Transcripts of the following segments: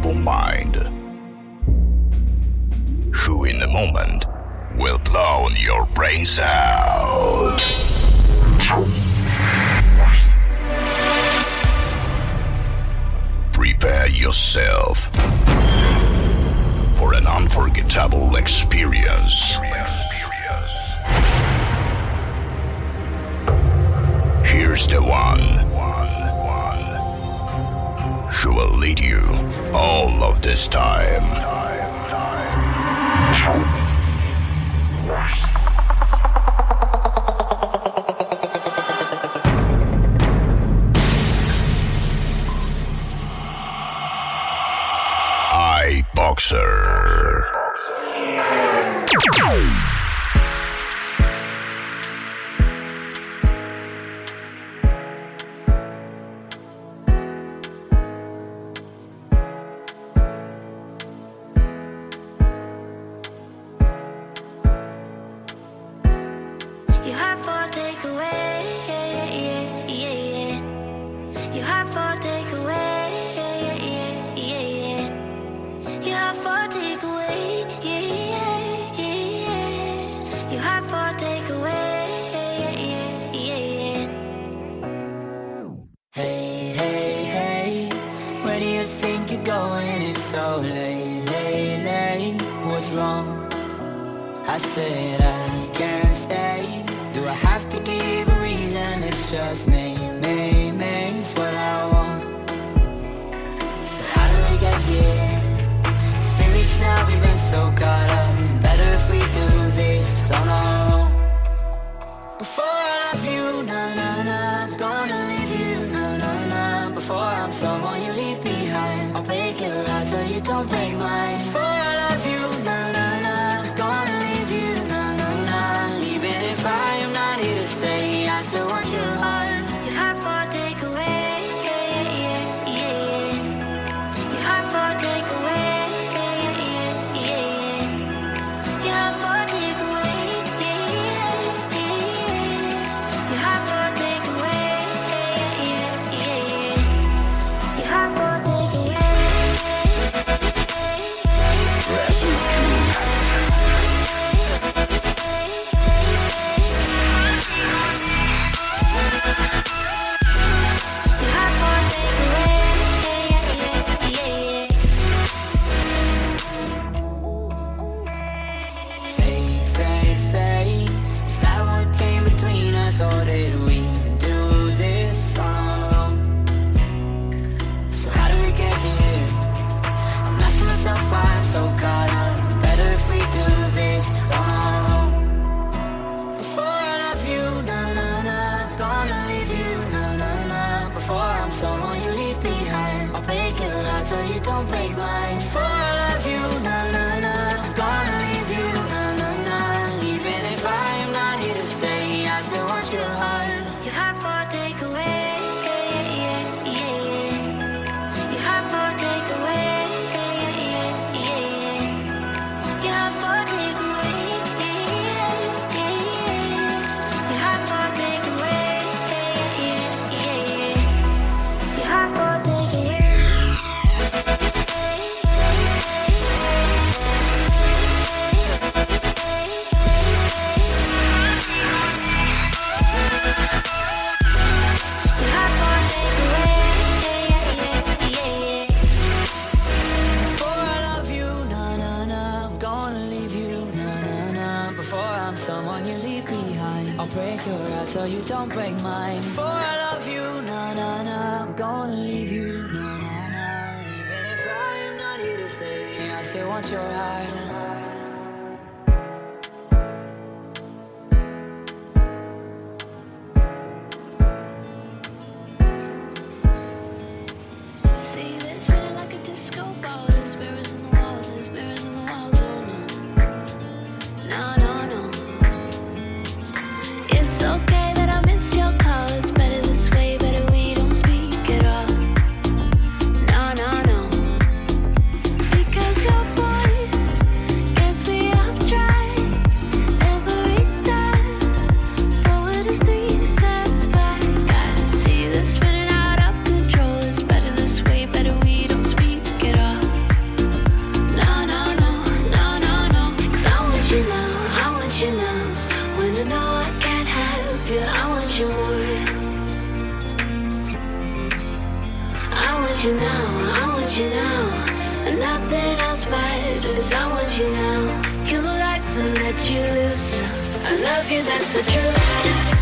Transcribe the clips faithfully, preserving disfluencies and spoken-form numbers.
flexible mind, who in a moment will blow your brains out. Prepare yourself for an unforgettable experience. Here's the one who will lead you all of this time. iBoxer. want you now, I want you now, and nothing else matters. I want you now. Kill the lights and let you loose. I love you, that's the truth.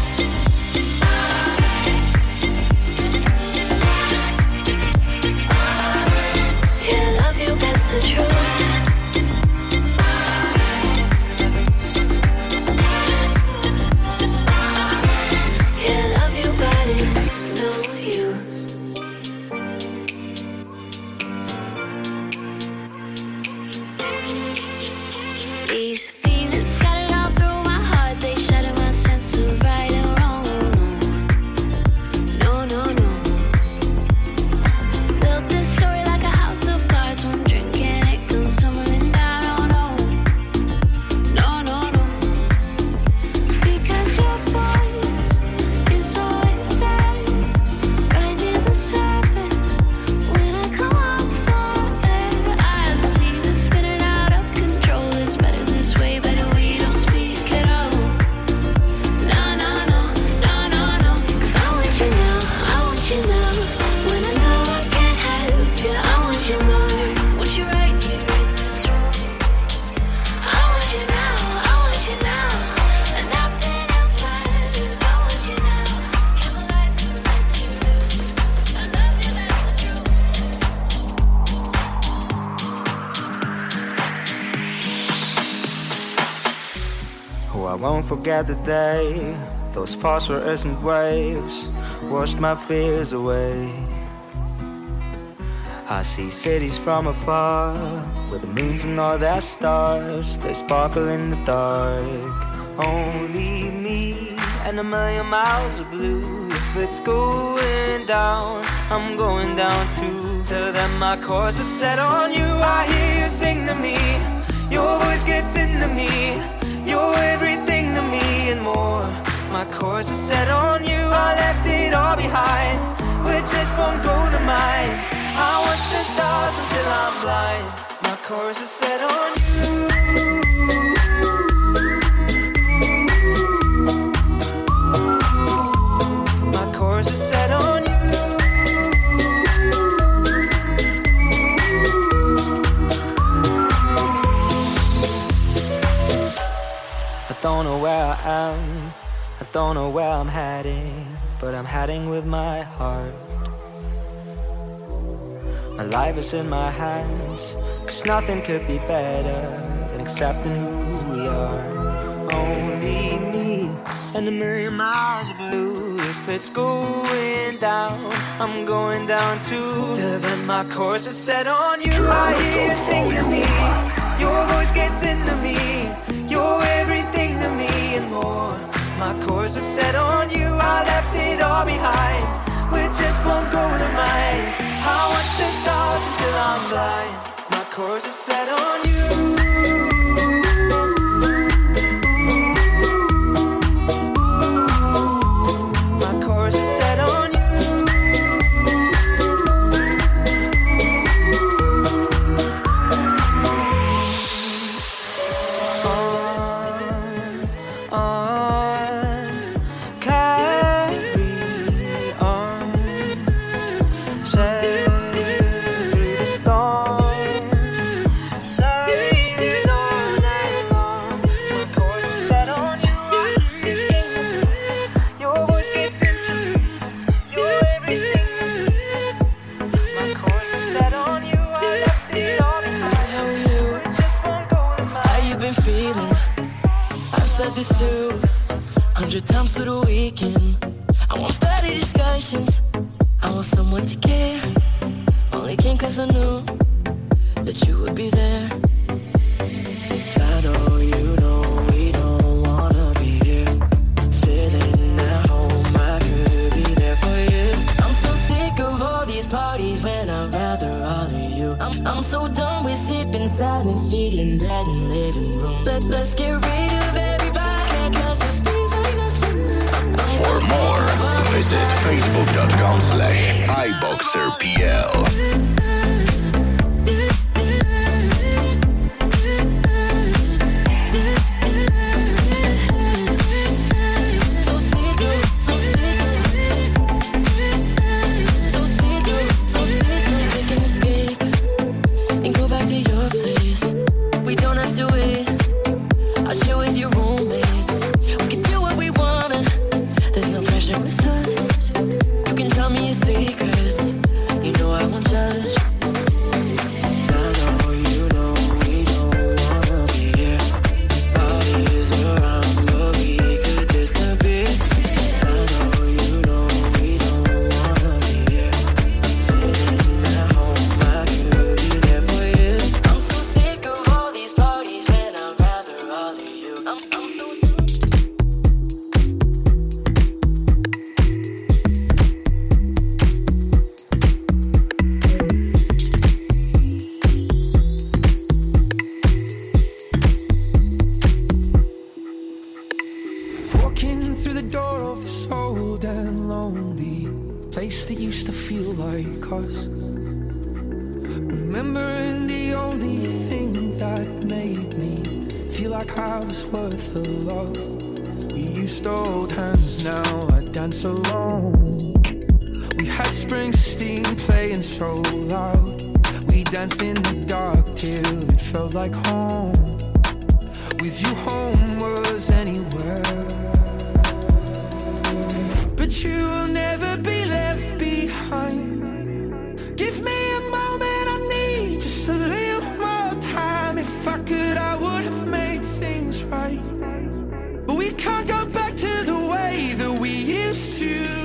I won't forget the day those phosphorescent waves washed my fears away. I see cities from afar with the moons and all their stars. They sparkle in the dark. Only me and a million miles of blue. If it's going down, I'm going down too. Tell them my course is set on you. I hear you sing to me. Your voice gets into me. You're everything to me and more. My course is set on you. I left it all behind. We're just one goal of mine. I watch the stars until I'm blind. My course is set on you. My course is set on you. I don't know where I am, I don't know where I'm heading, but I'm heading with my heart. My life is in my hands, cause nothing could be better than accepting who we are. Only me and a million miles of blue. If it's going down, I'm going down too. Till then my course is set on you. I hear you sing to me. Your voice gets into me. You're everything to me and more. My course is set on you. I left it all behind. We're just one goal of mine. I watch the stars until I'm blind. My course is set on you. facebook dot com slash I boxer P L feel like us. Remembering the only thing that made me feel like I was worth the love. We used to hold hands, now I dance alone. We had Springsteen playing so loud. We danced in the dark till it felt like home. With you home was anywhere. But you will never be left behind. Give me a moment, I need just a little more time. If I could, I would have made things right. But we can't go back to the way that we used to.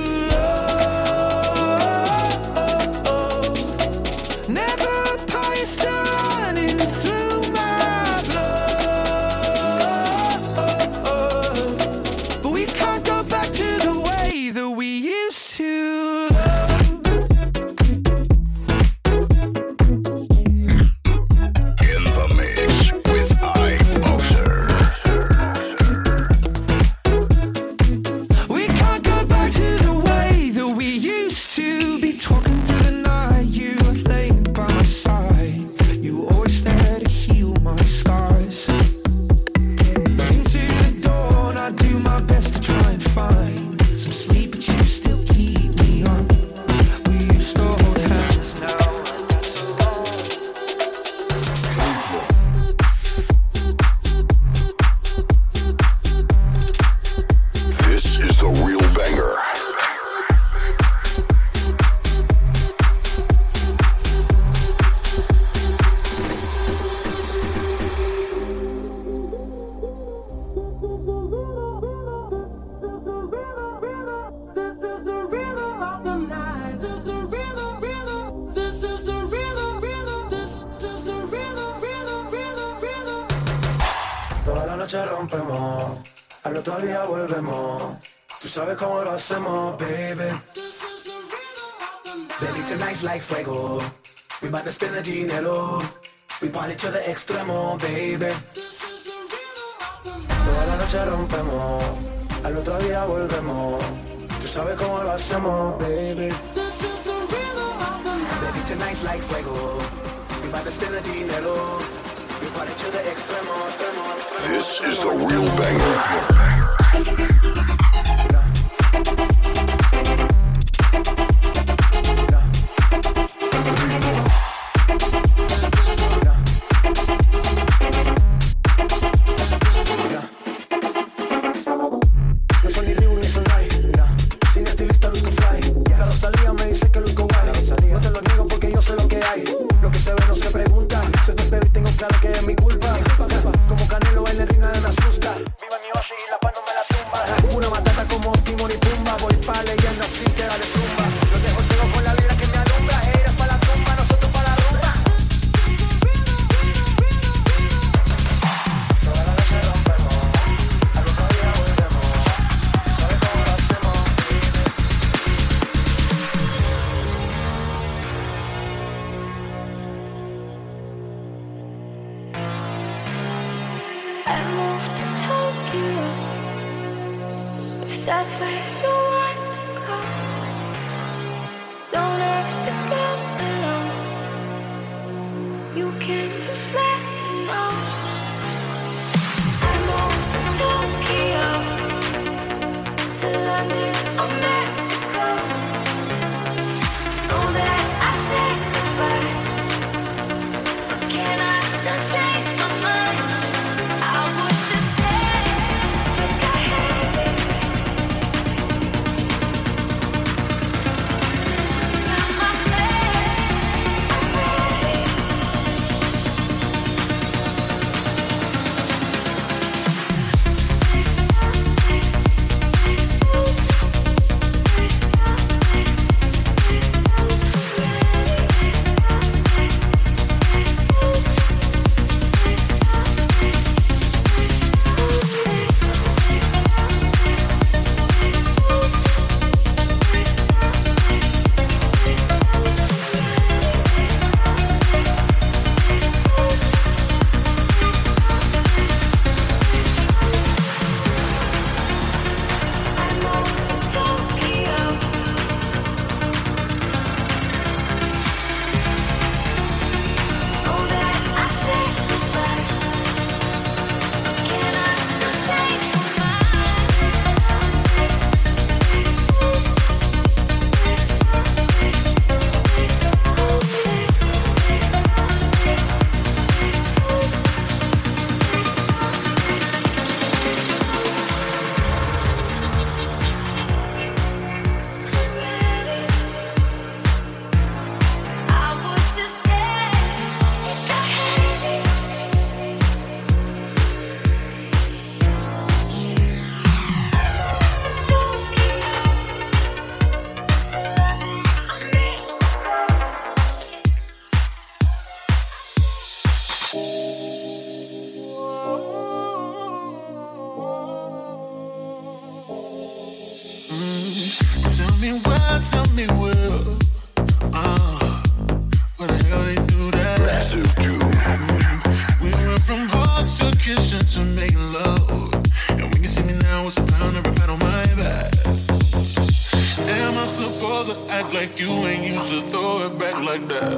like you and used to throw it back like that.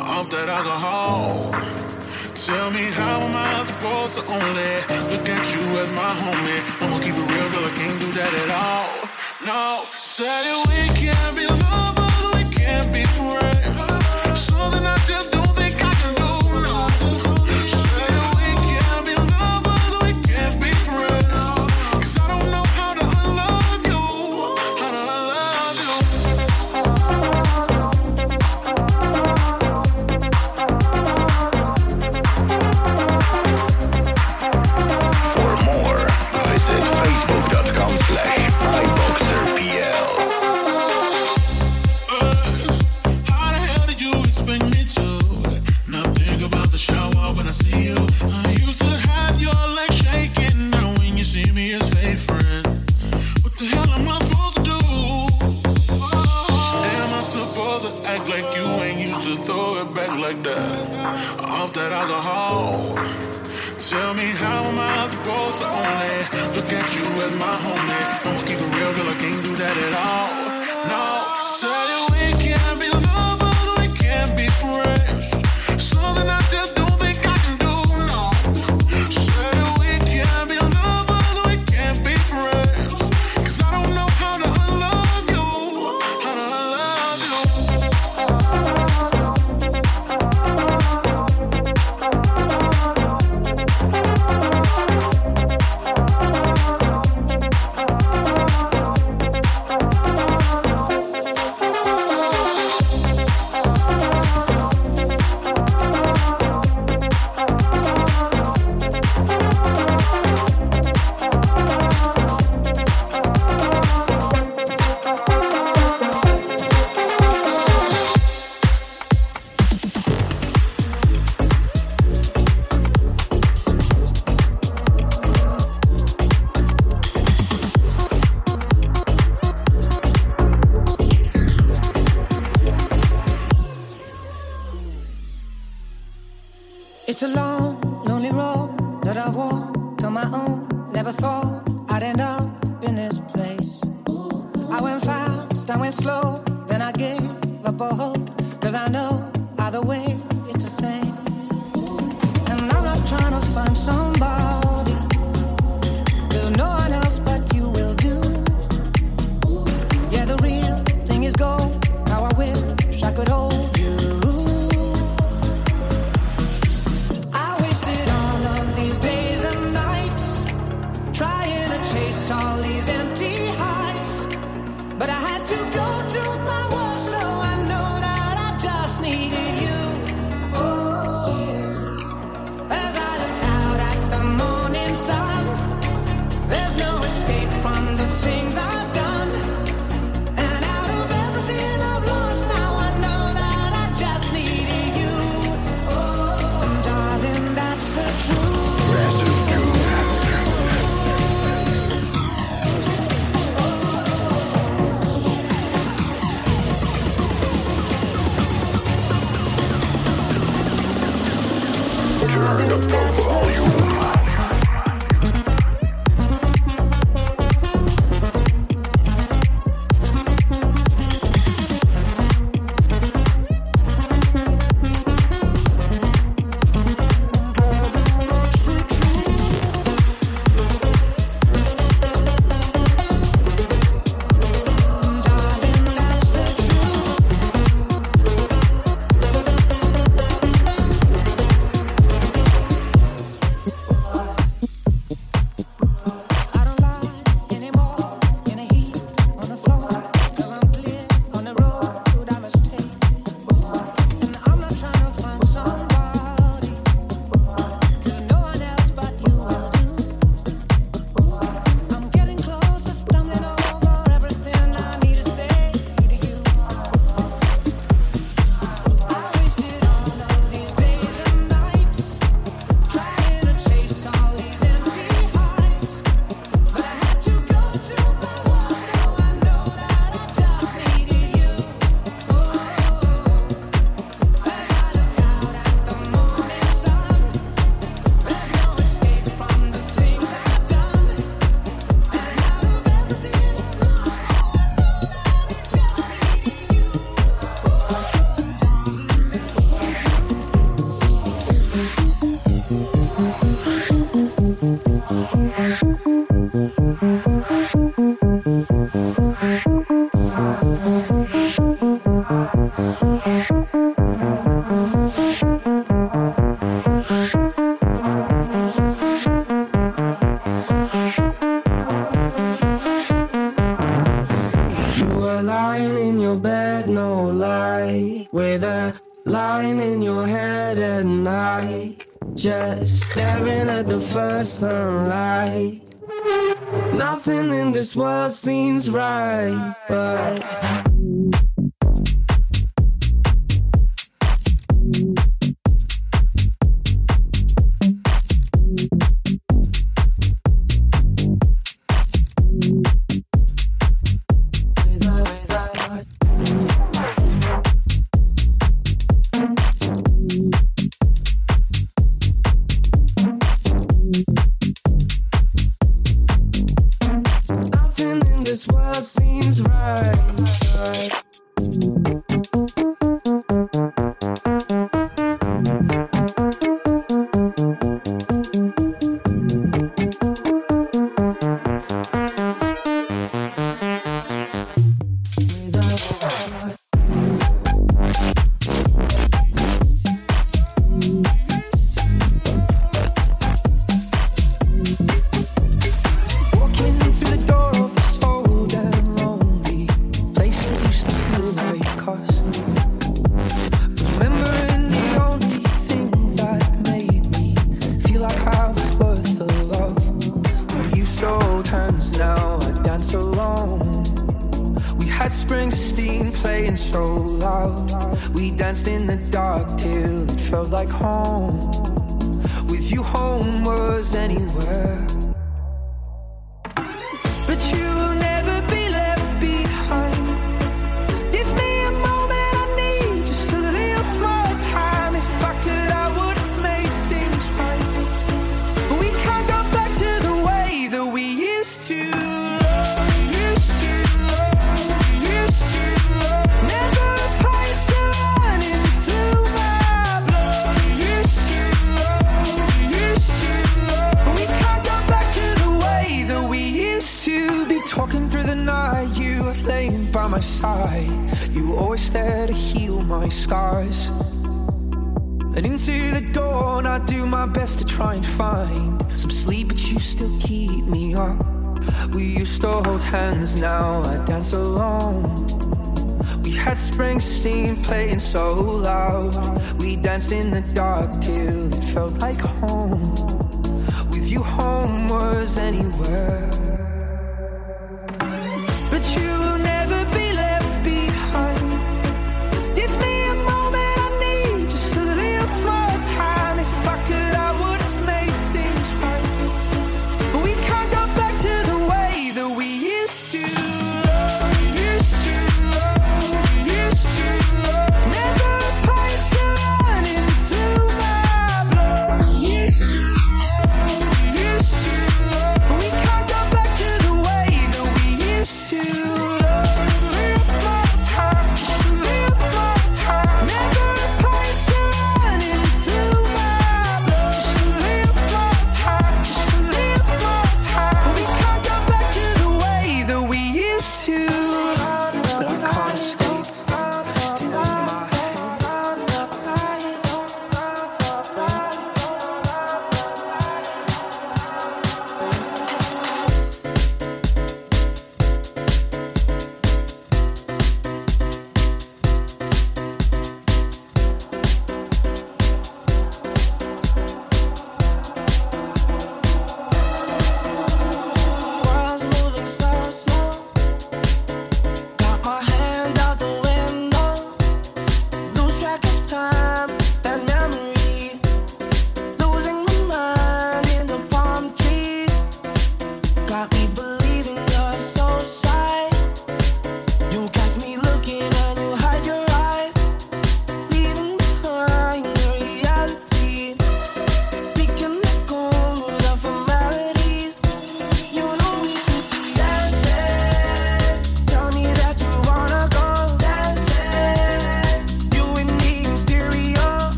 Off that alcohol. Tell me how am I supposed to own it? Look at you as my homie. I'ma keep it real, girl, I can't do that at all. No, said it, we can't be lovers, we can't be friends. Something I just don't. It's a long, lonely road that I've walked on my own. Never thought I'd end up in this place. I went fast, I went slow, then I gave up all hope. Cause I know either way it's the same. And I'm not trying to find somebody. There's no one else but you will do. Yeah, the real thing is gold. How I wish I could hold you. All these empty heights, but I had to go to my wall, so I know that I just needed you. Oh, as I look out at the morning sun, there's no escape from the things I've done. And out of everything I've lost, now I know that I just needed you. Oh, and darling, that's the truth. Turn up the volume.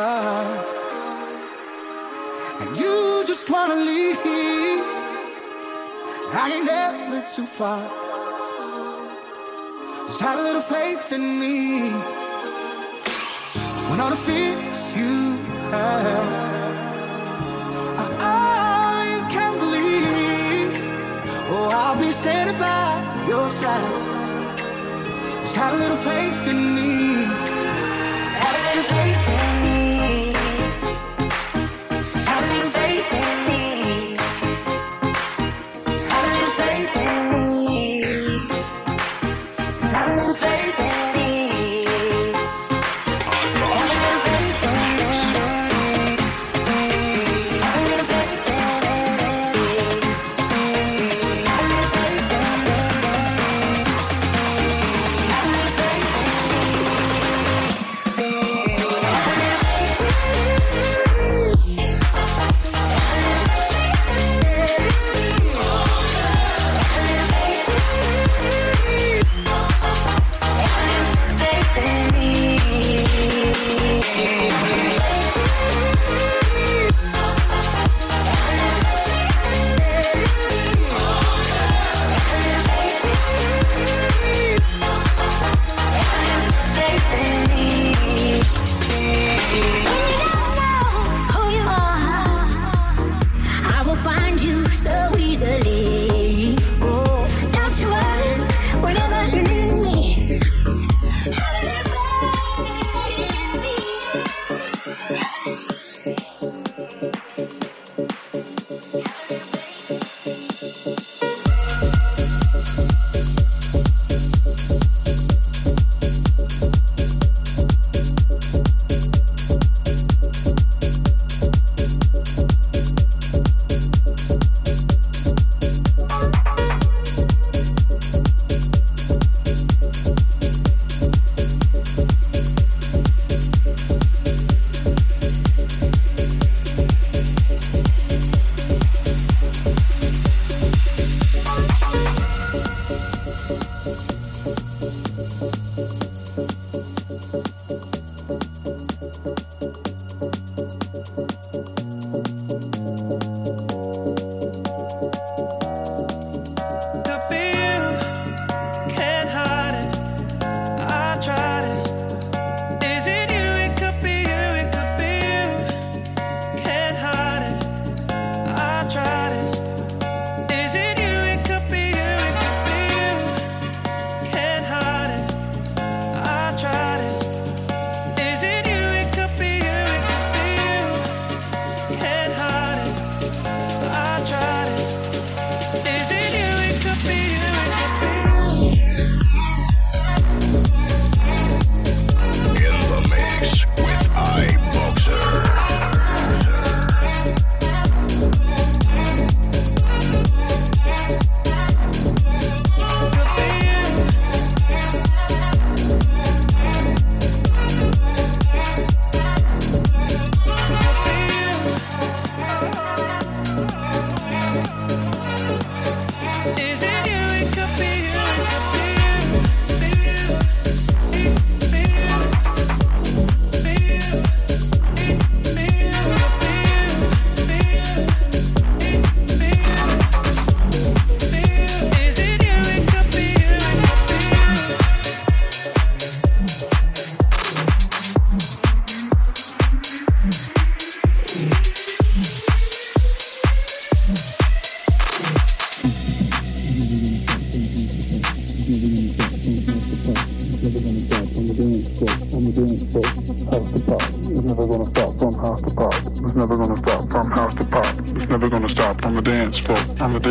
heart, and you just wanna leave. I ain't never too far. Just have a little faith in me. When all the fears you have are all you can believe, oh, I'll be standing by your side. Just have a little faith in me. Have a little faith in me. Just have a little faith in me. Have a little faith in me. Have a little faith in me. Have a little faith in me. Have a little faith in me. Have a little faith in me.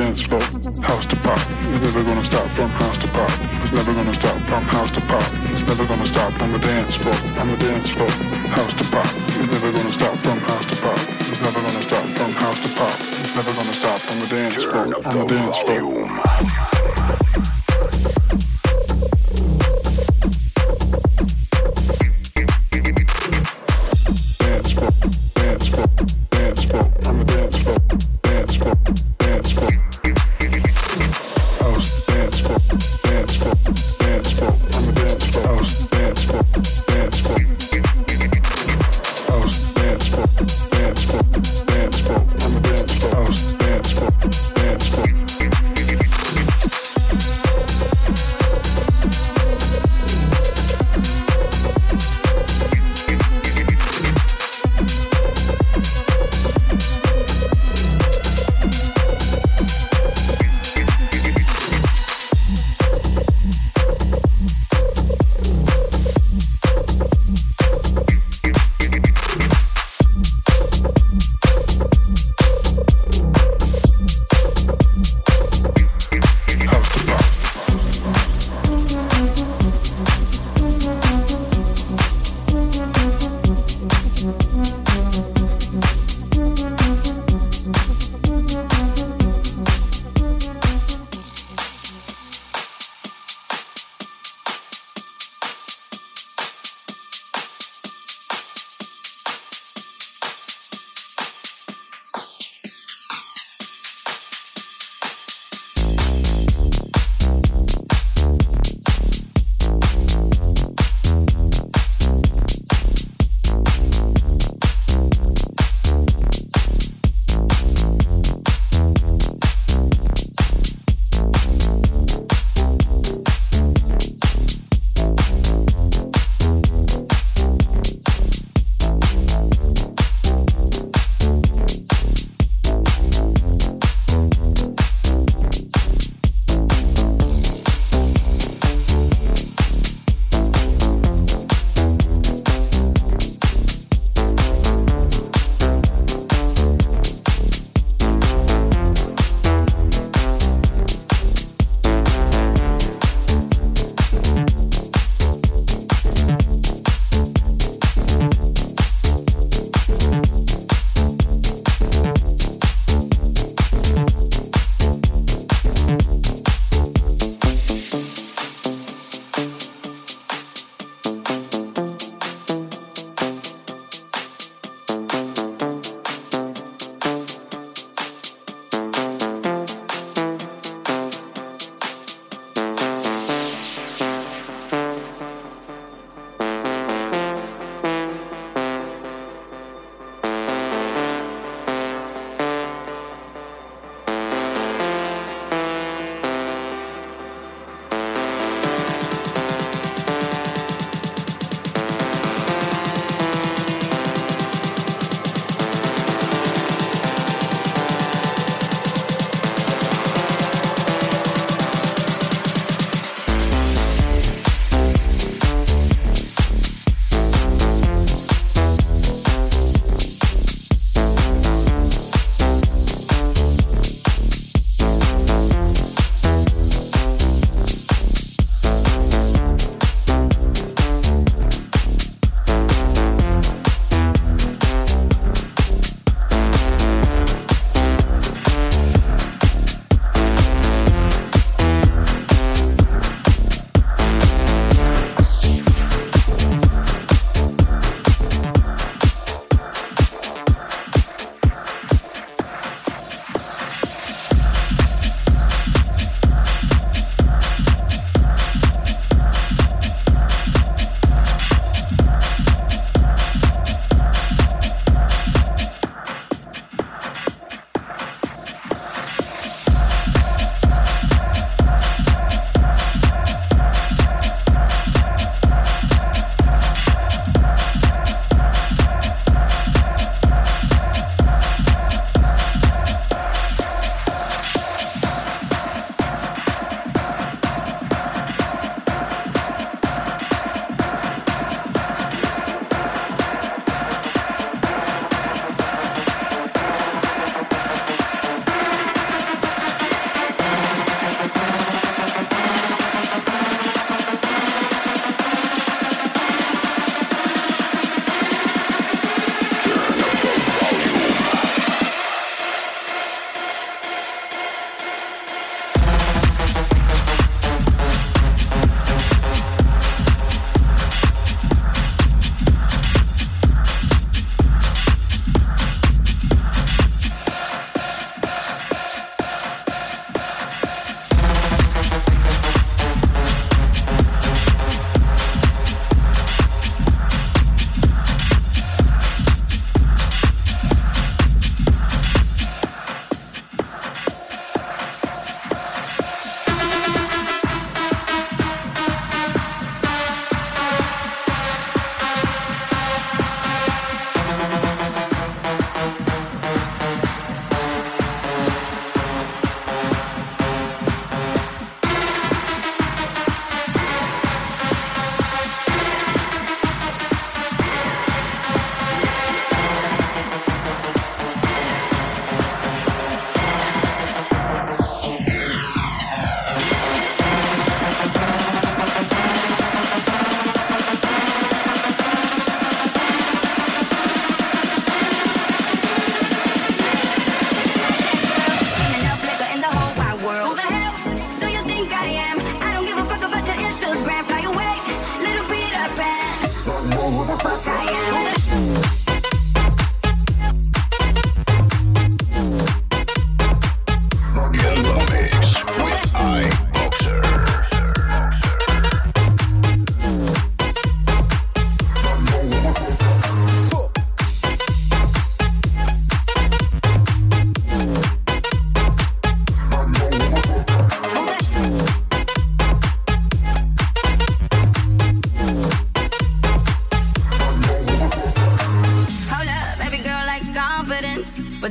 Dance floor.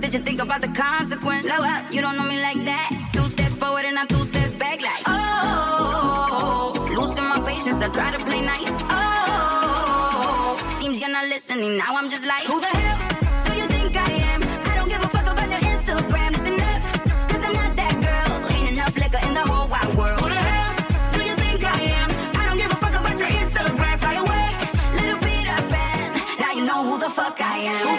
Did you think about the consequence? Slow up, you don't know me like that. Two steps forward and not two steps back. Like, oh, losing my patience, I try to play nice. Oh, seems you're not listening. Now I'm just like, who the hell? I am.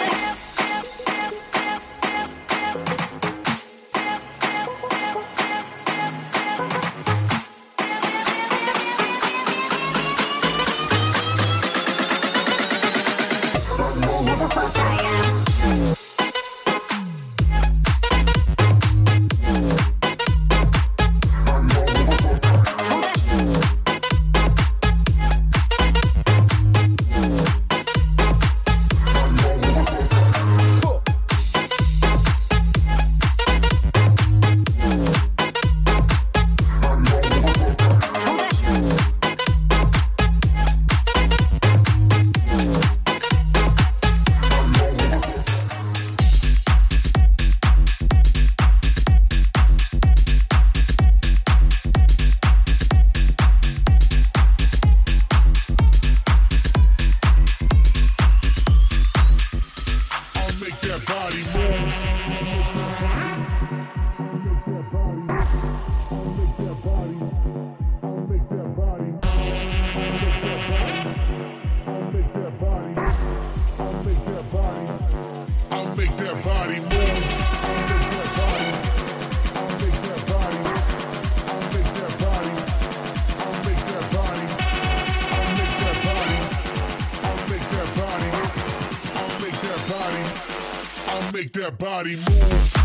Body moves.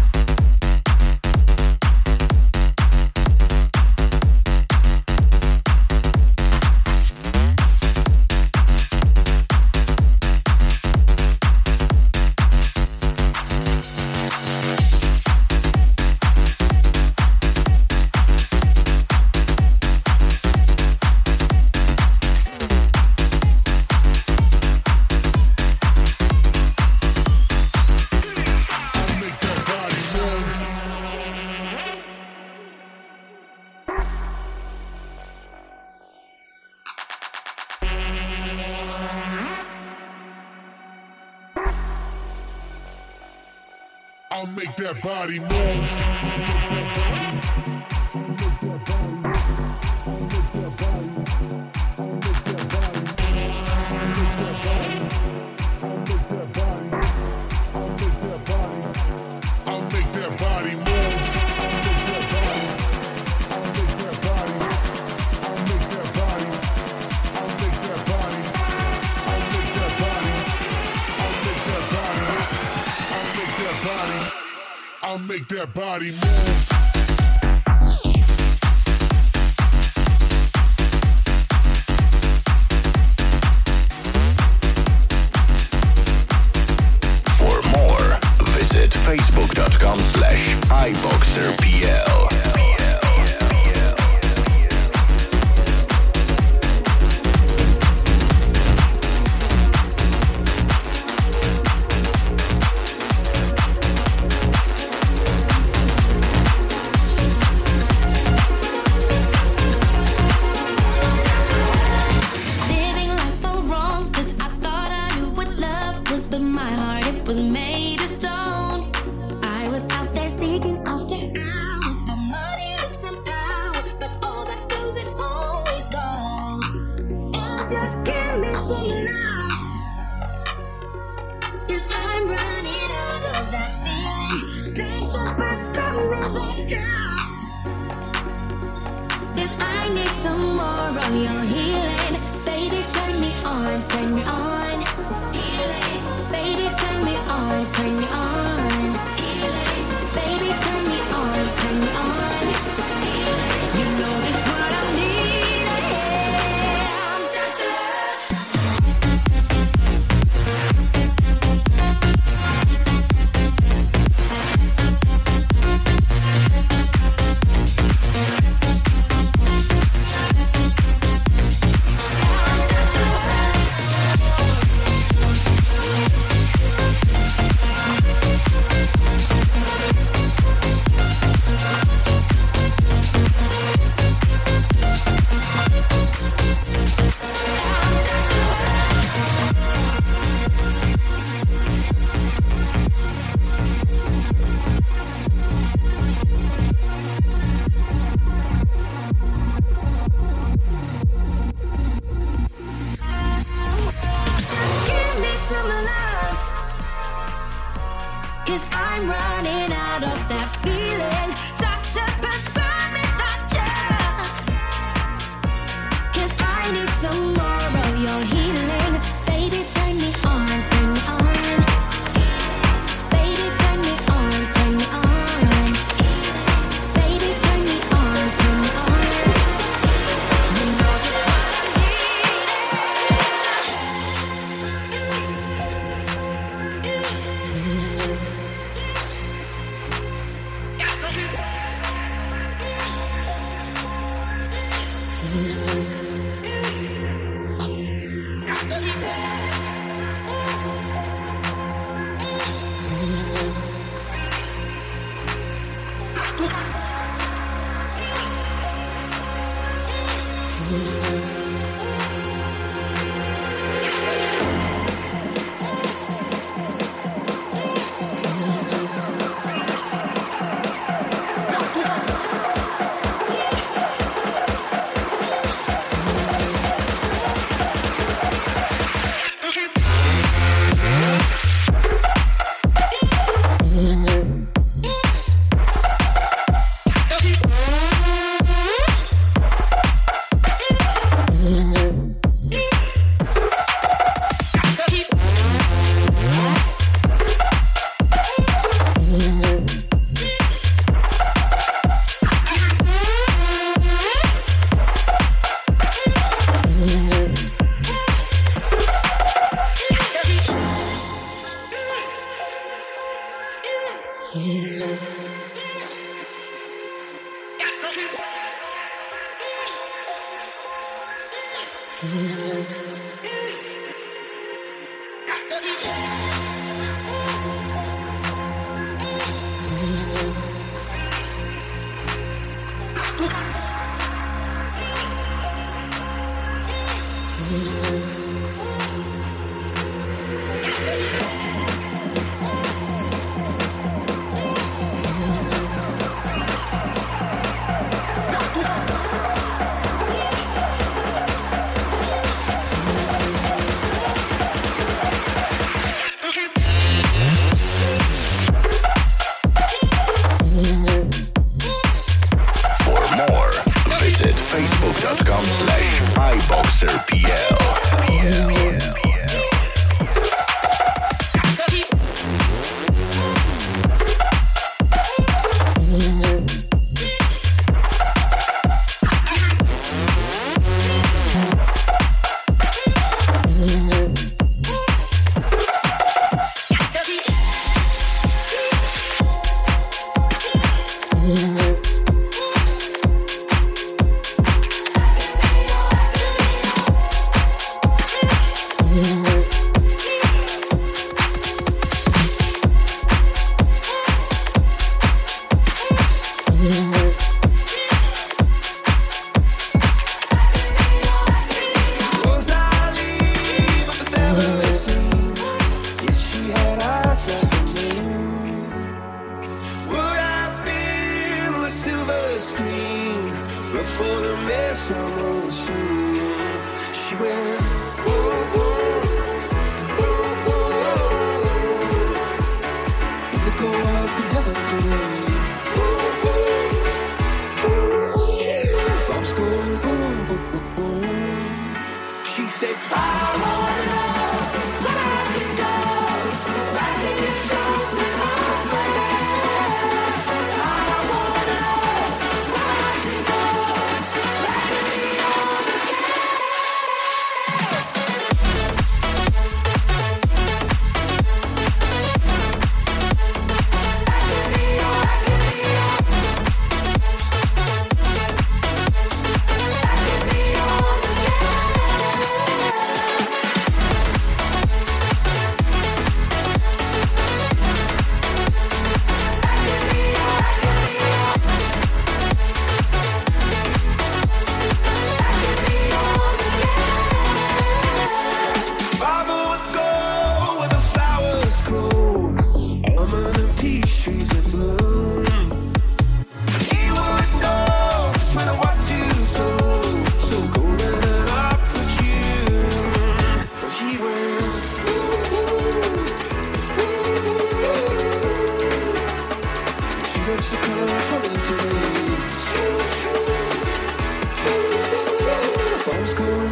I'll make that body move. I'll make that body move.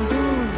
Boom,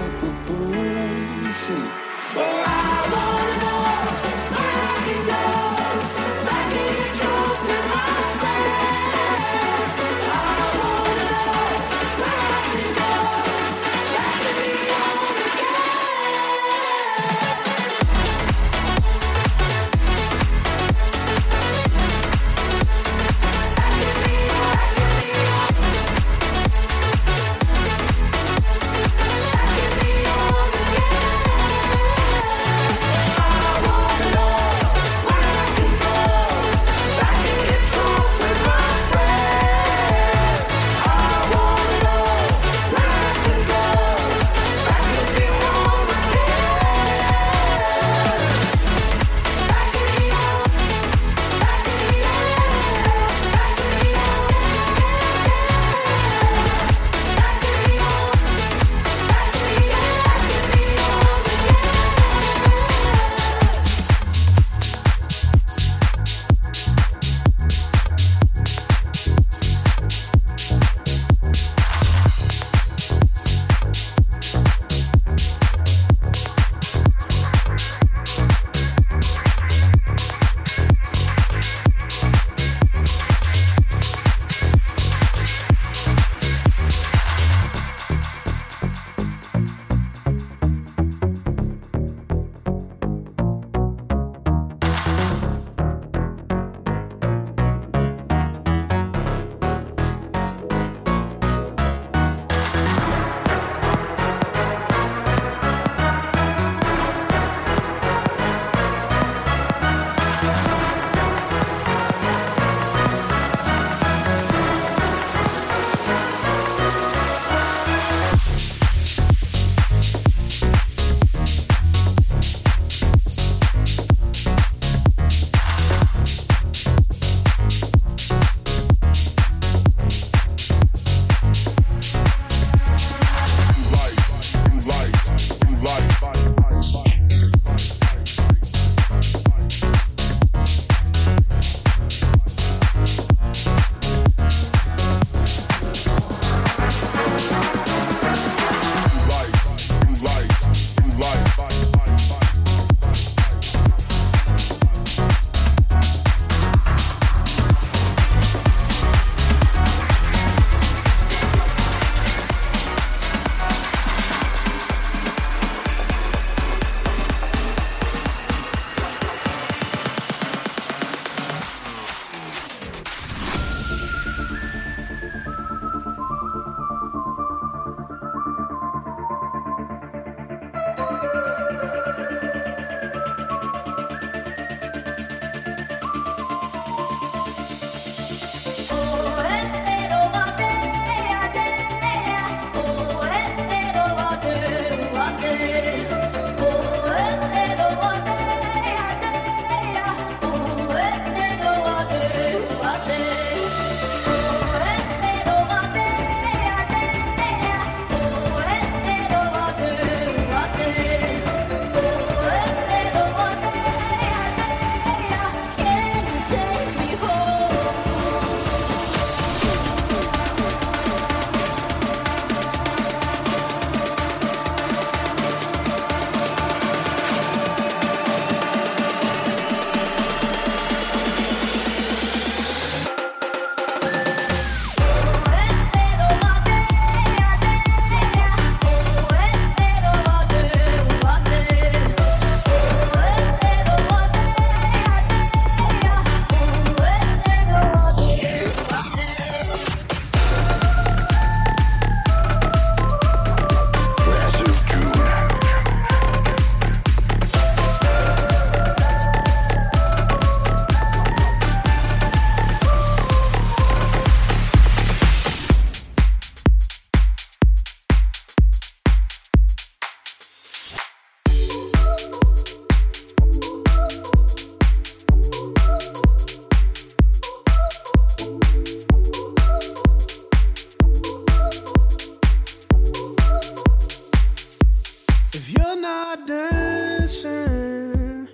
not dancing,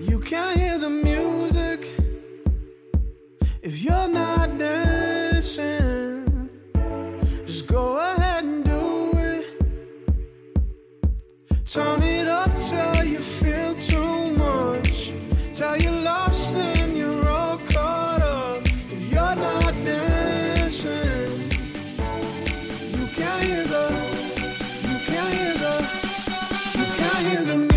you can't hear the music. If you're not dancing, just go ahead and do it. Turn it up till you feel too much, till you're lost and you're all caught up. If you're not dancing, you can't hear the, you can't hear the, you can't hear the music.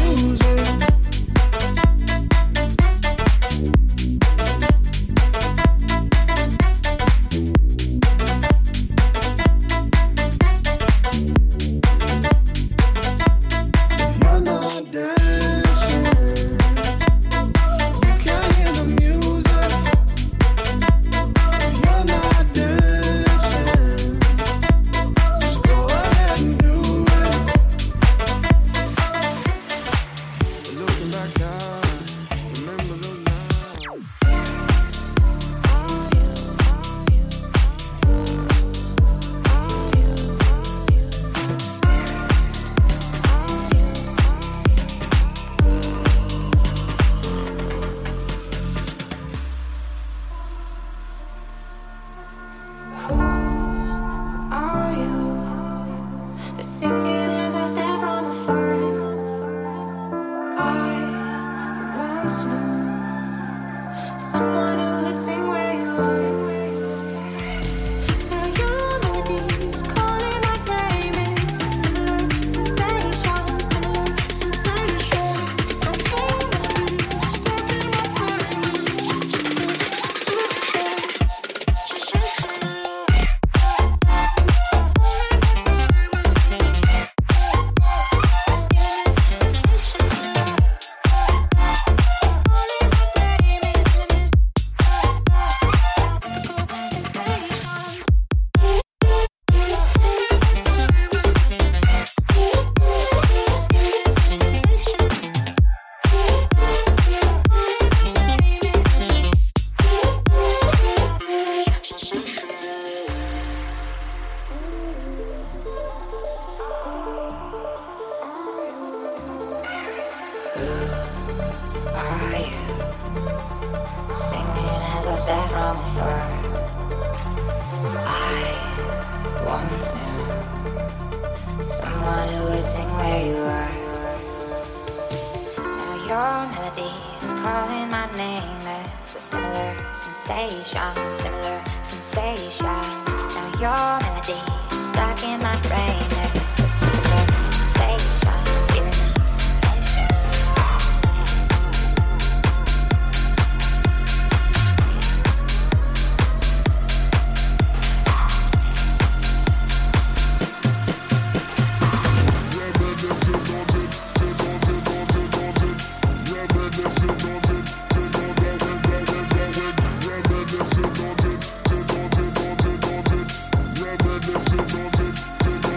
Take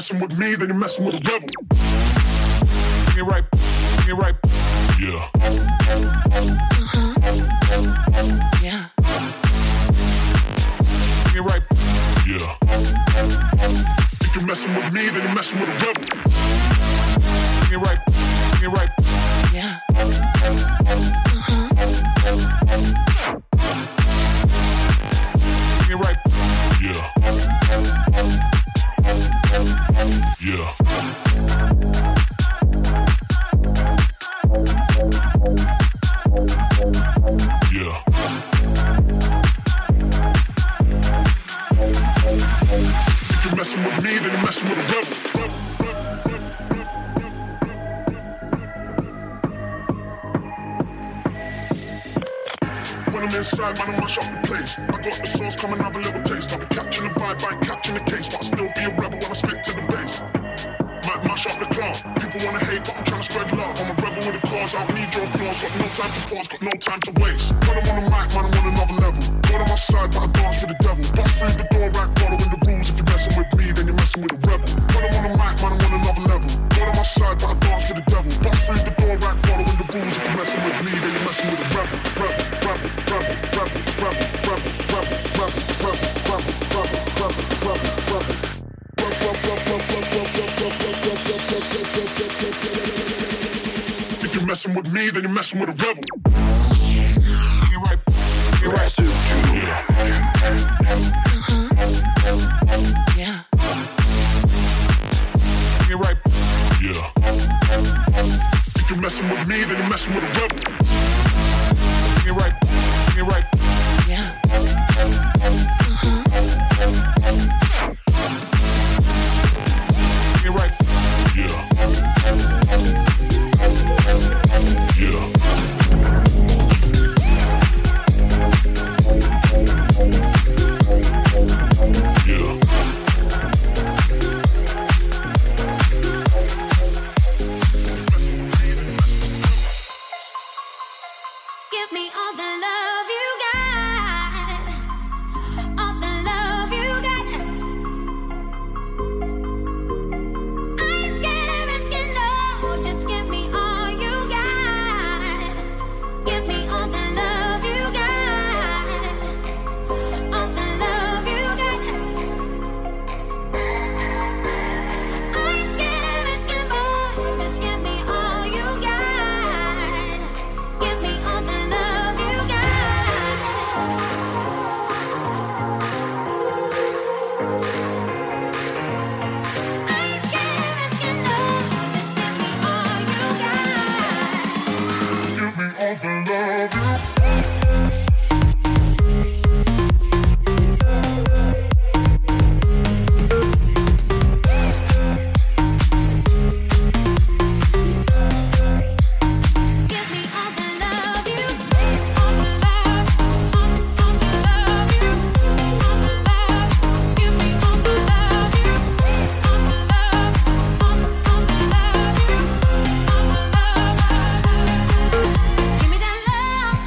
messing with me, then you're messing with a devil. You're right, you're right. Yeah. Uh-huh. Yeah. You're right. Yeah. If you're messing with me, then you're messing with a devil. You're right, you're right. Yeah. Uh-huh. You're right. Yeah. Yeah. Inside, man, I mash up the place. I got the sauce, come and have a little taste. I'll be catching the vibe, I ain't catching the case, but I'll still be a rebel when I spit to the bass. Might mash up the club. People wanna hate, but I'm trying to spread love. I'm a rebel with a cause, I don't need your applause. Got no time to pause, got no time to waste. When I'm on the mic, man, I'm on another level. God on my side, but I dance with the devil. Bust through the door, right, following the rules. If you're messing with me, then you're messing with a rebel. When I'm on the mic, man, I'm on another level. God on my side, but I dance with the devil. Bust through the door, right, following the rules. If you're messing with me, then you're messing with a rebel. Rebel, rebel, rebel, rebel, rebel, rebel, rebel, rebel, rebel, rebel, rebel, rebel, rebel, rebel, rebel. If you're messing with me, then you're messing with a rebel. You're right, you're right. Uh-huh. Yeah. You're right. Yeah. If you're messing with me, then you're messing with a rebel. You're right, you're right. Yeah. Uh-huh. You're right. Yeah. Yeah. Yeah. Give me all the love you got. All the love you got. I ain't scared of asking, no. Just give me all you got. Give me all the love you got. All the love you got. I ain't scared of asking, boy. Just give me all you got. Give me all the love you got. I ain't scared of asking, no. Just give me all you got. Give me all the love you got. Give me all the love you, all the love, all, all the love you, all the love. Give me all the love you, all the love, all, all the love you, all the love. Give me that love,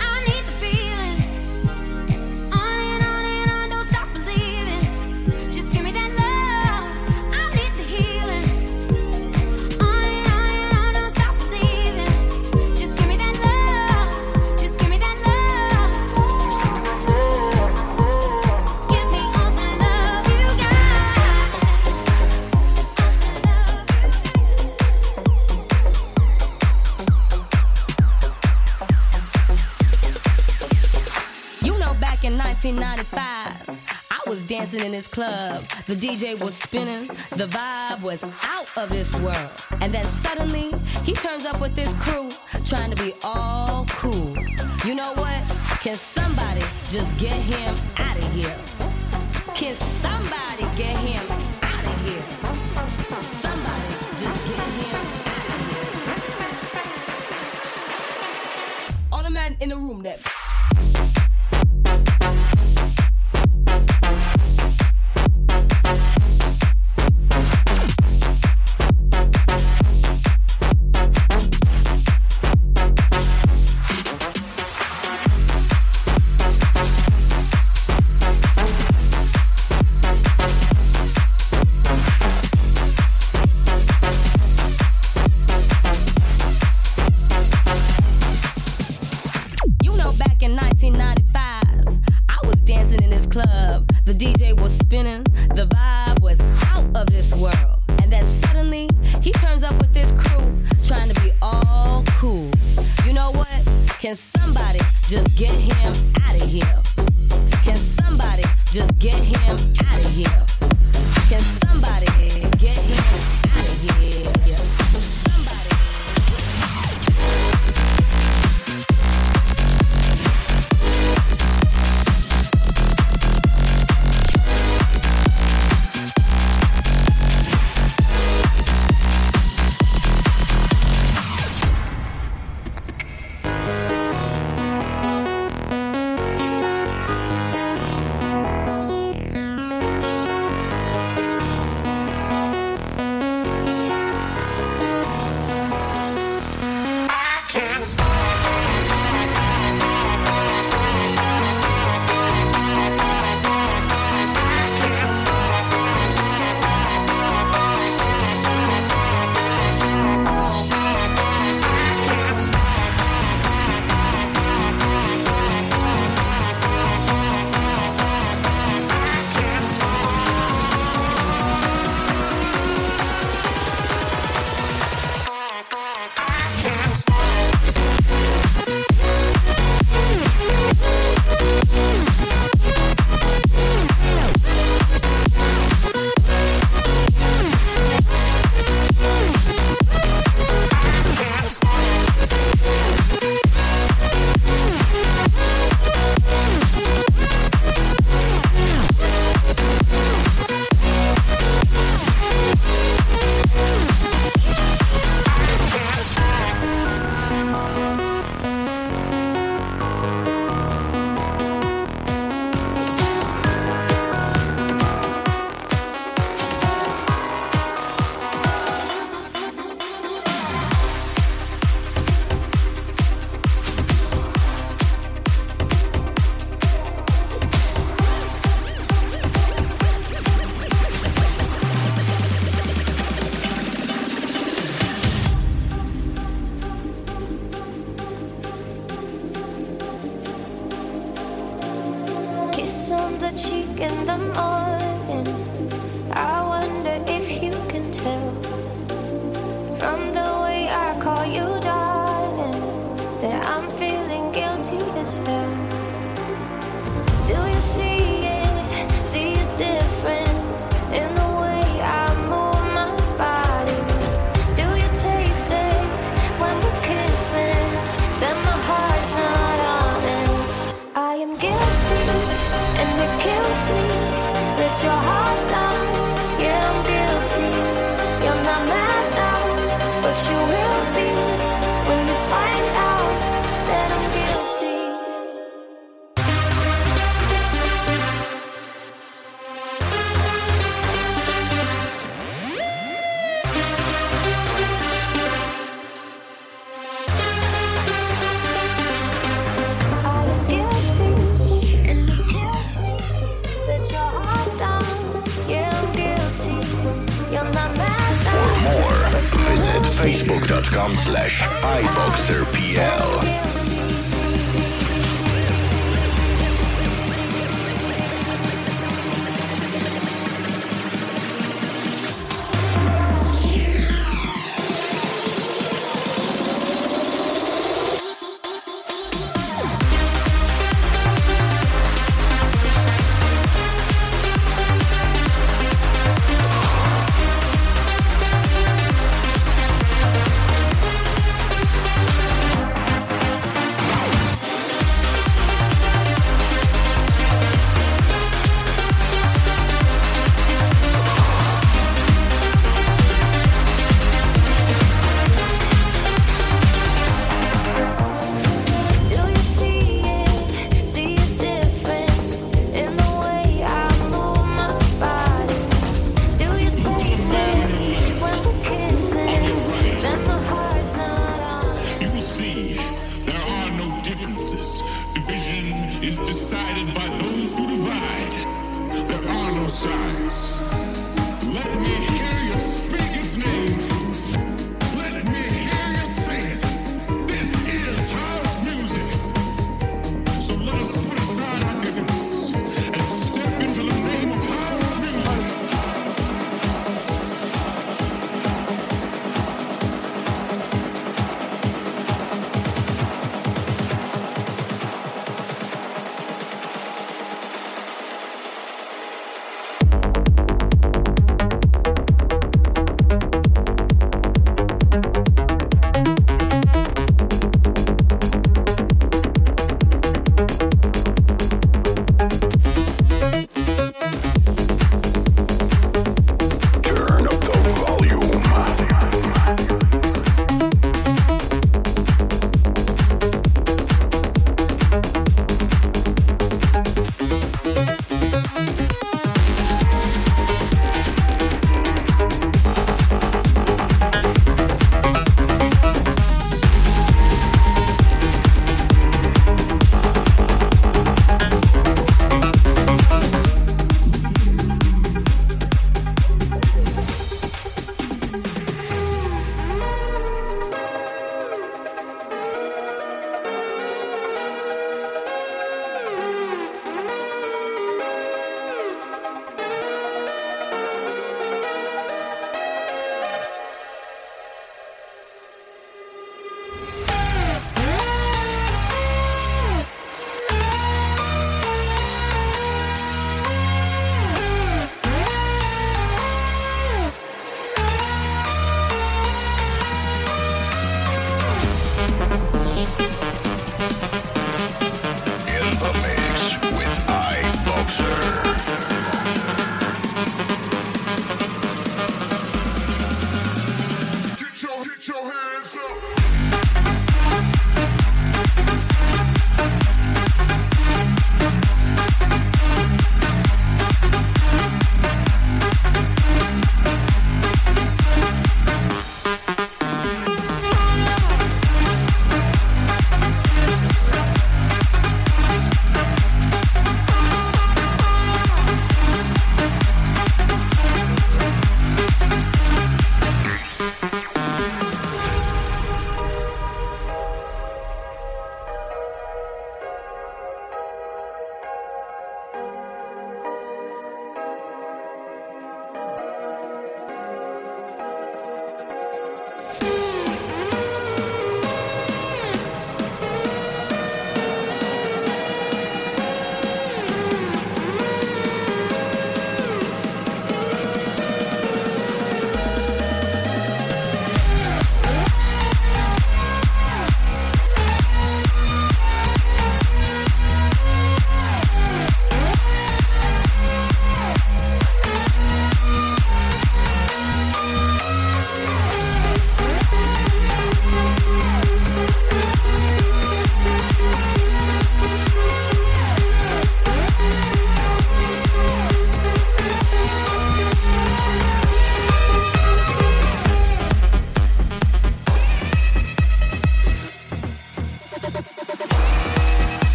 I need the feeling. On and on and on, don't stop believing. Just give me that love, I need the healing. On and on and on, don't stop believing. Just give me that love. Just give me that love. Give me all the love you got. You know, back in nineteen ninety-five, I was dancing in this club. The D J was spinning, the vibe was out of this world. And then suddenly, he turns up with this crew, trying to be all cool. You know what? Can somebody just get him out of here? Can somebody get him out of here? Somebody just get him out of here. All the men in the room that. Can somebody just get him out of here? Can somebody just get him out of here? Can somebody get him out of here? Somebody. Facebook.com slash IboxerPL.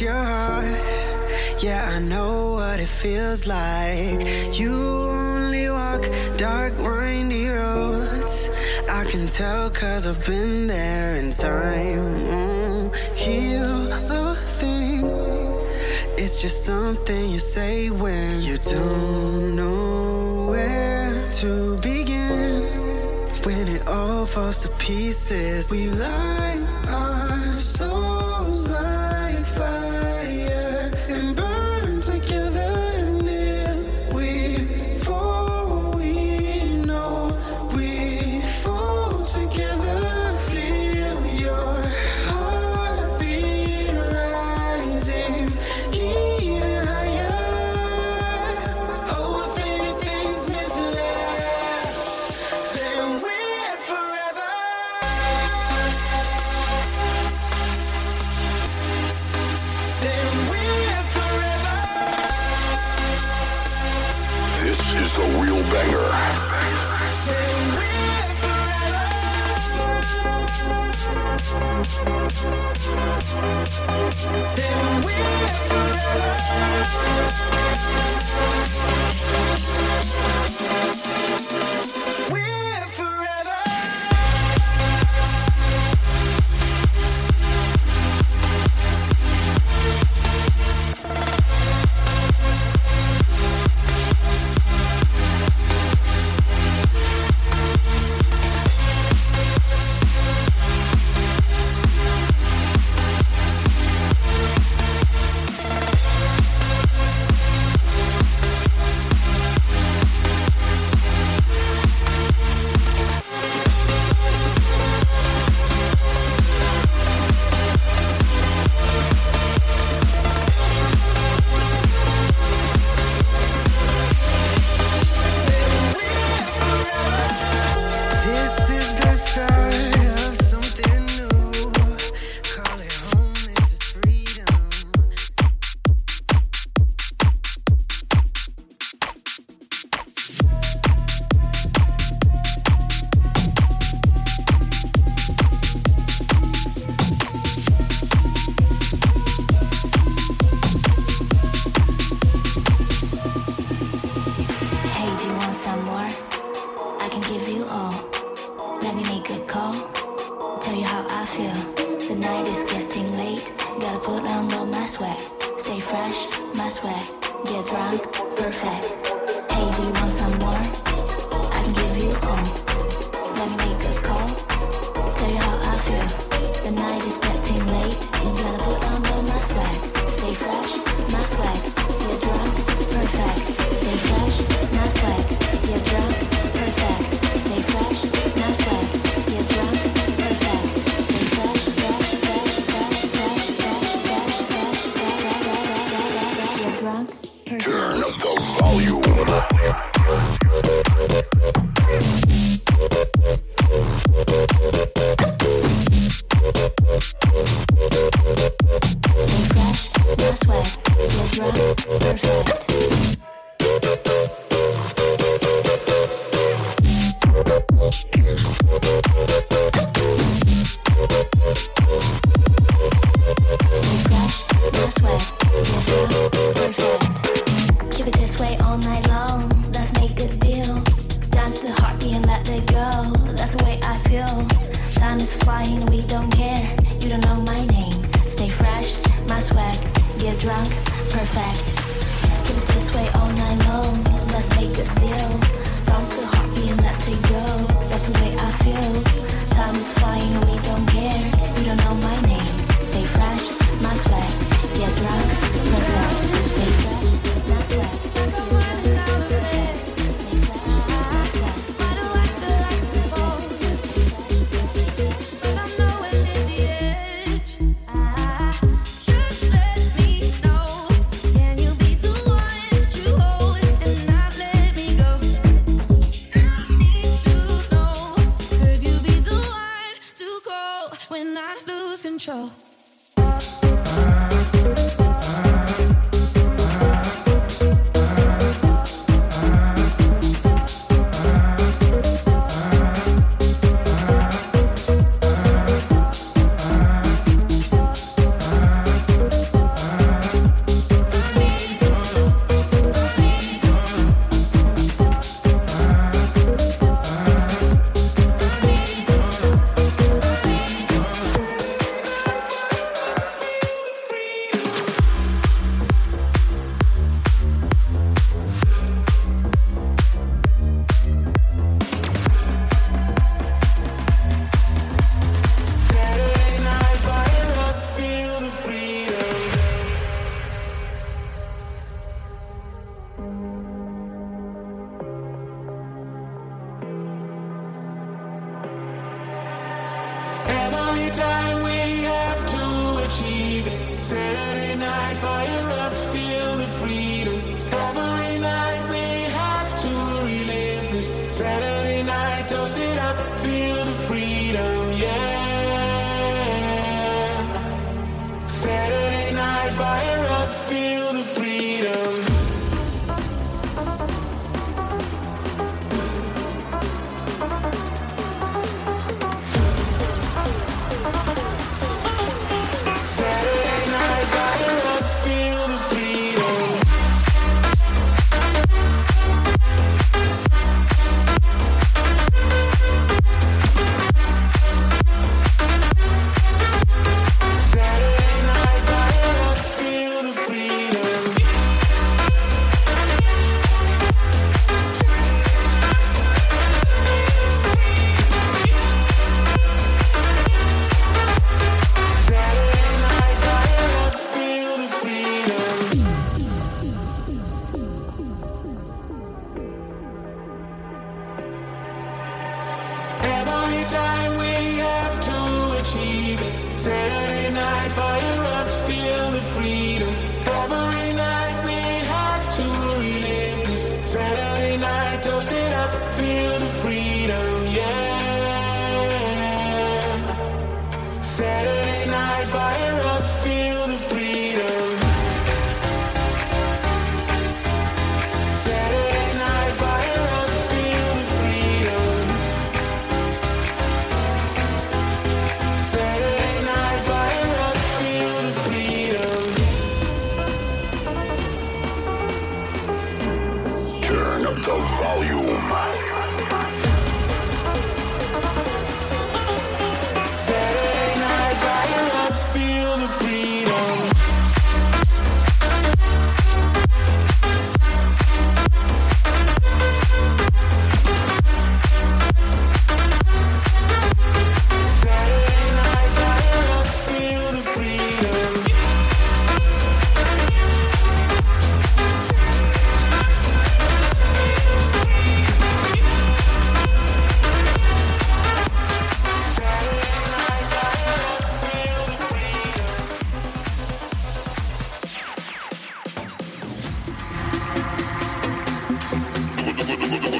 Your heart, yeah, I know what it feels like. You only walk dark, windy roads. I can tell 'cause I've been there in time. Mm, heal a thing. It's just something you say when you don't know where to begin. When it all falls to pieces, we light our souls like fire. Then we're forever. fresh, my swag. Get drunk, perfect. Hey, do you want some more? I can give you all. Let me make a call. Tell you how I feel. The night is getting late. You gotta put on all my swag. Stay fresh, my swag. Get drunk, perfect. Stay fresh, my swag. Get drunk, perfect. Stay fresh, my swag. Get drunk, perfect. Stay fresh, fresh, fresh, fresh, fresh, fresh, fresh, fresh, fresh. Get drunk, perfect. Turn up the volume. Saturday night, fire up, feel the freedom. Every river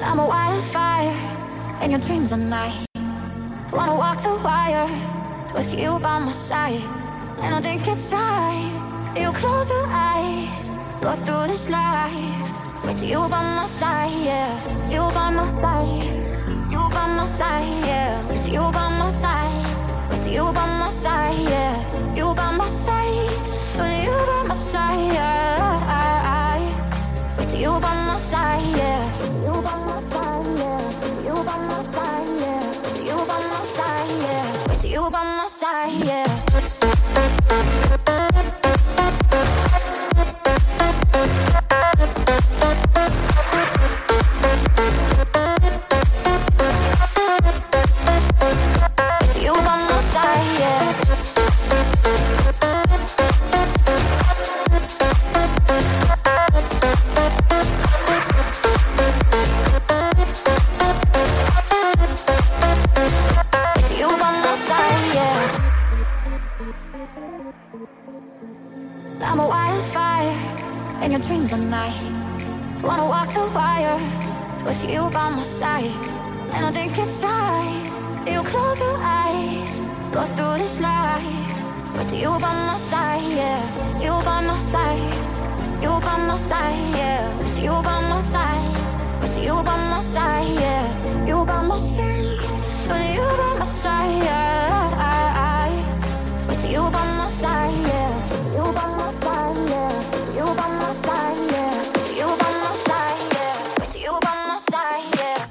I'm a wildfire and your dreams are night. Wanna walk the wire with you by my side. And I think it's time you close your eyes. Go through this life with you by my side, yeah. You by my side, you by my side, yeah. With you by my side, with you by my side, yeah. You by my side, with you by my side, yeah. With you by my side, yeah. With you by my side, yeah. With you by my side, yeah. With you by my side, yeah. With you by my side, yeah. I'm a wildfire and your dreams are night. Wanna walk the wire with you by my side. And I think it's time you close your eyes. Go through this life with you by my side, yeah. You by my side, you by my side, yeah. With you by my side, with you by my side, yeah. You by my side, with you by my side, yeah. With you by my side, yeah. You by my side, yeah. You by my side, yeah. You by my side, yeah. But you by my side, yeah.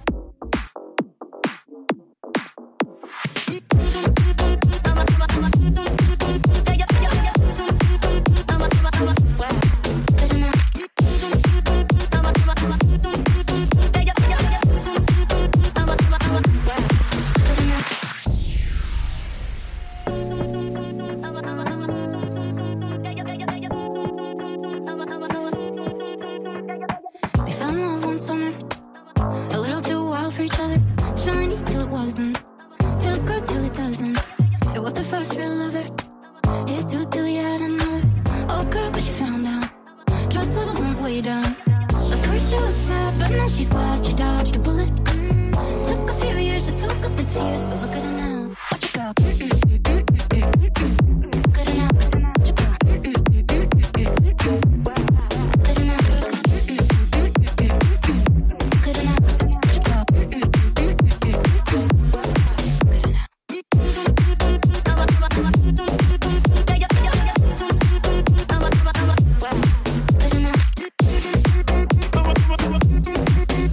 We'll be right back.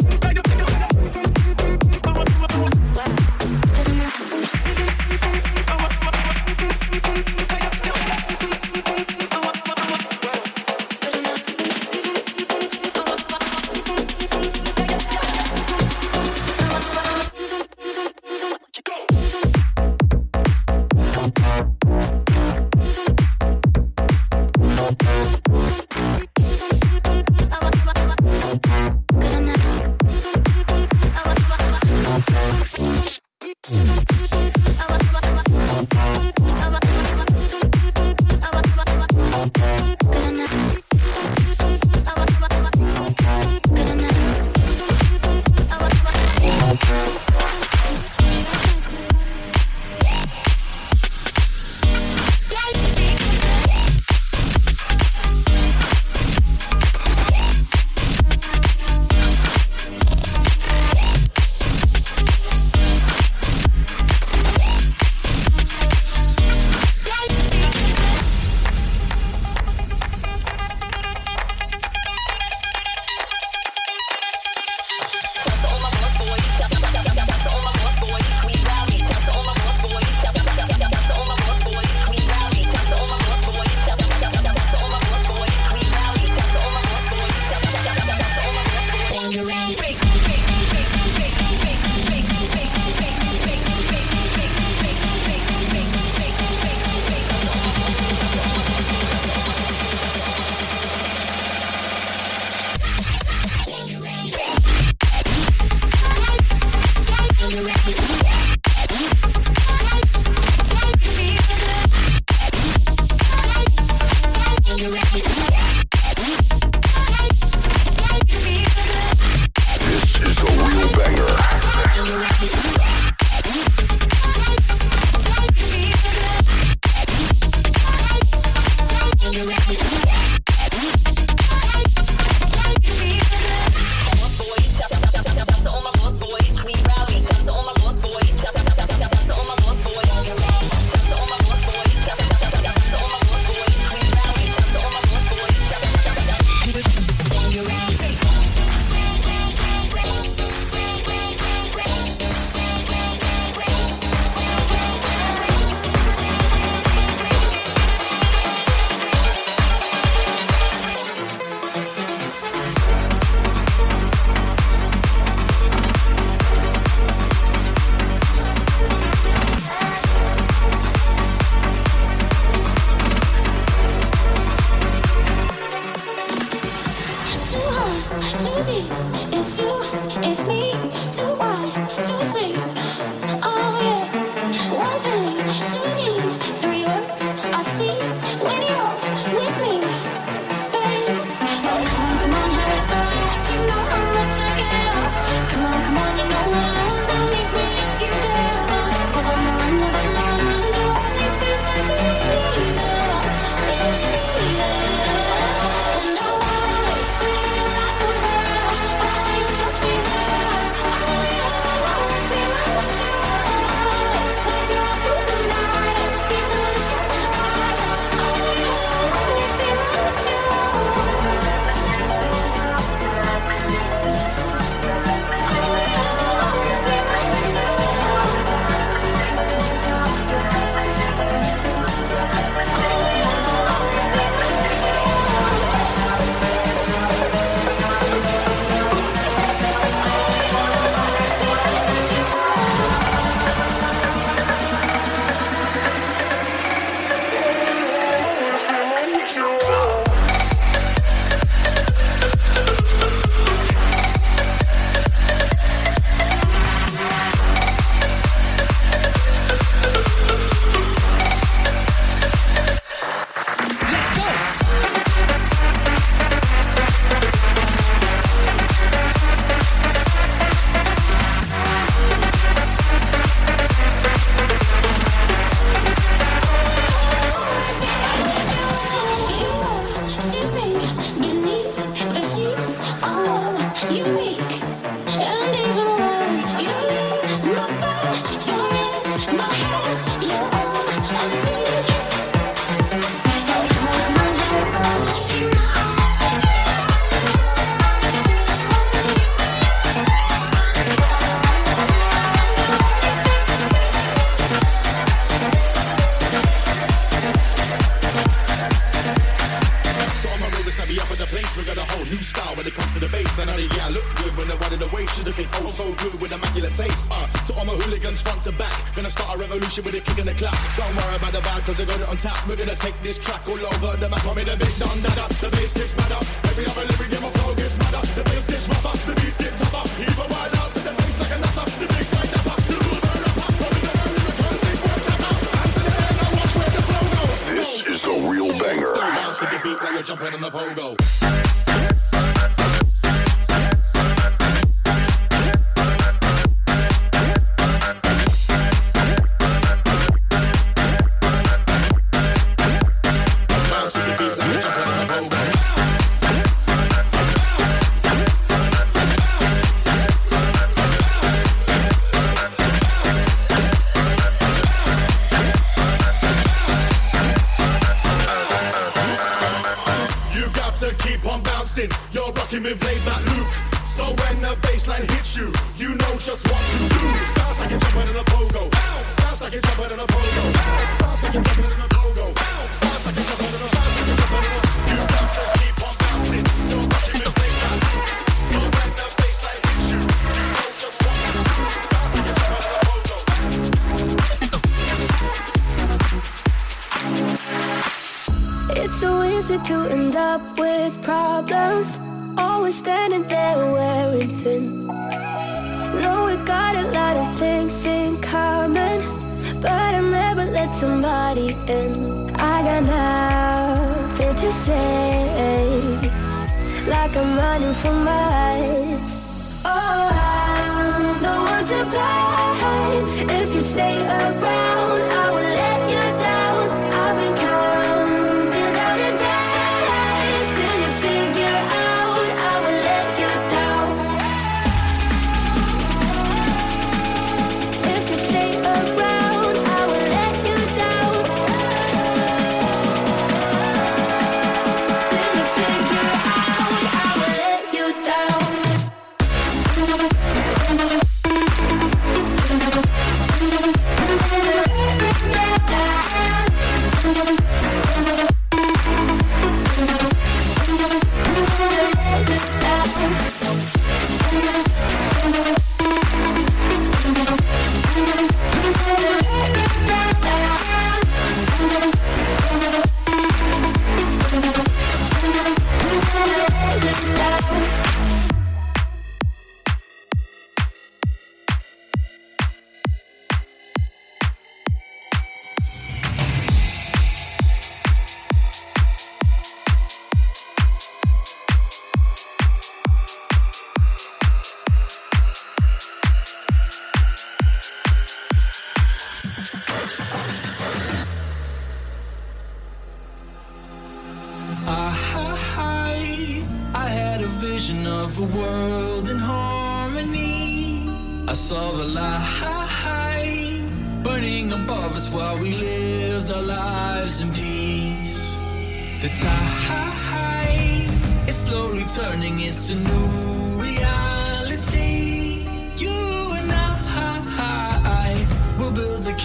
good when I wide the way. Should've been oh so good with immaculate taste. Uh, to all my hooligans front to back, gonna start a revolution with a kick and a clap. Don't worry about the vibe, cause I got it on tap. We're gonna take this track all over the map. I'm in a big dun da da, the bass gets madder. Every other lyric in my flow gets madder. The bass gets rougher, the beats get tougher. Even wild out to the face like a nutter. The big guy that pops the rule burn up. From the early return, big words out. Hands in the air, now watch where the flow goes. This is the real banger. Bounce to the beat like you're jumping on the pogo.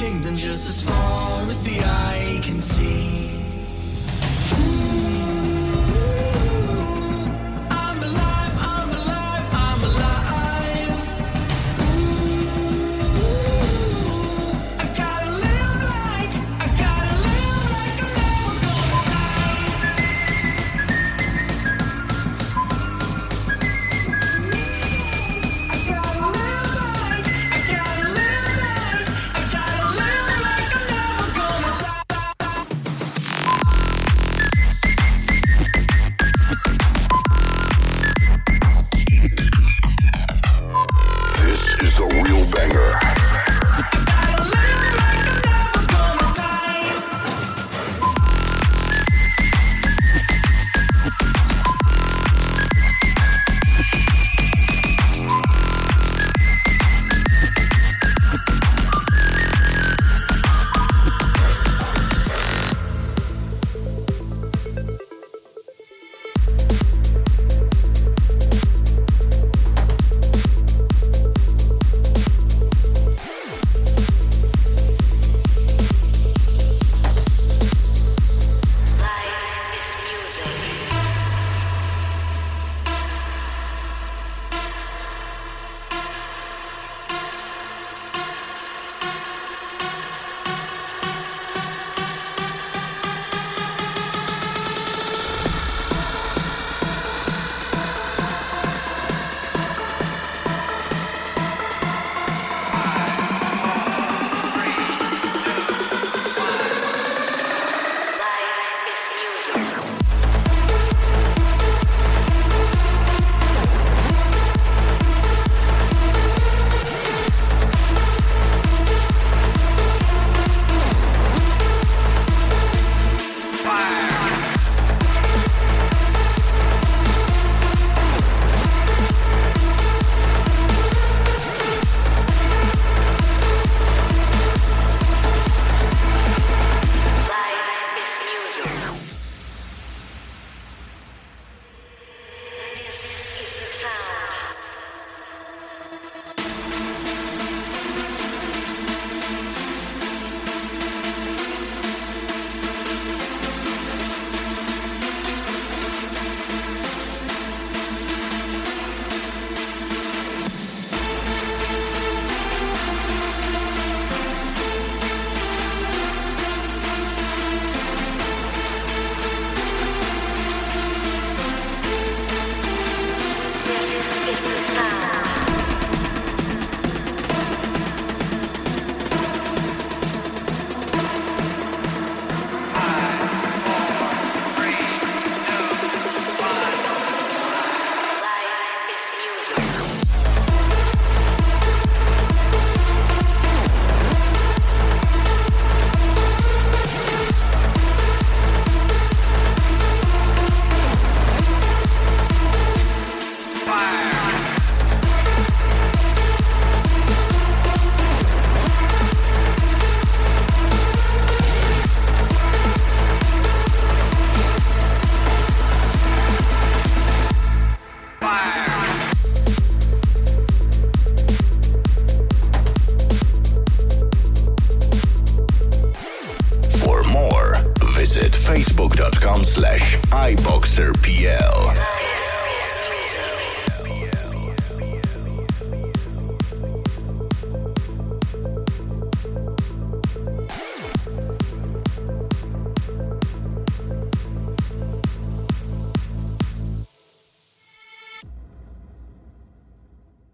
Kingdom just as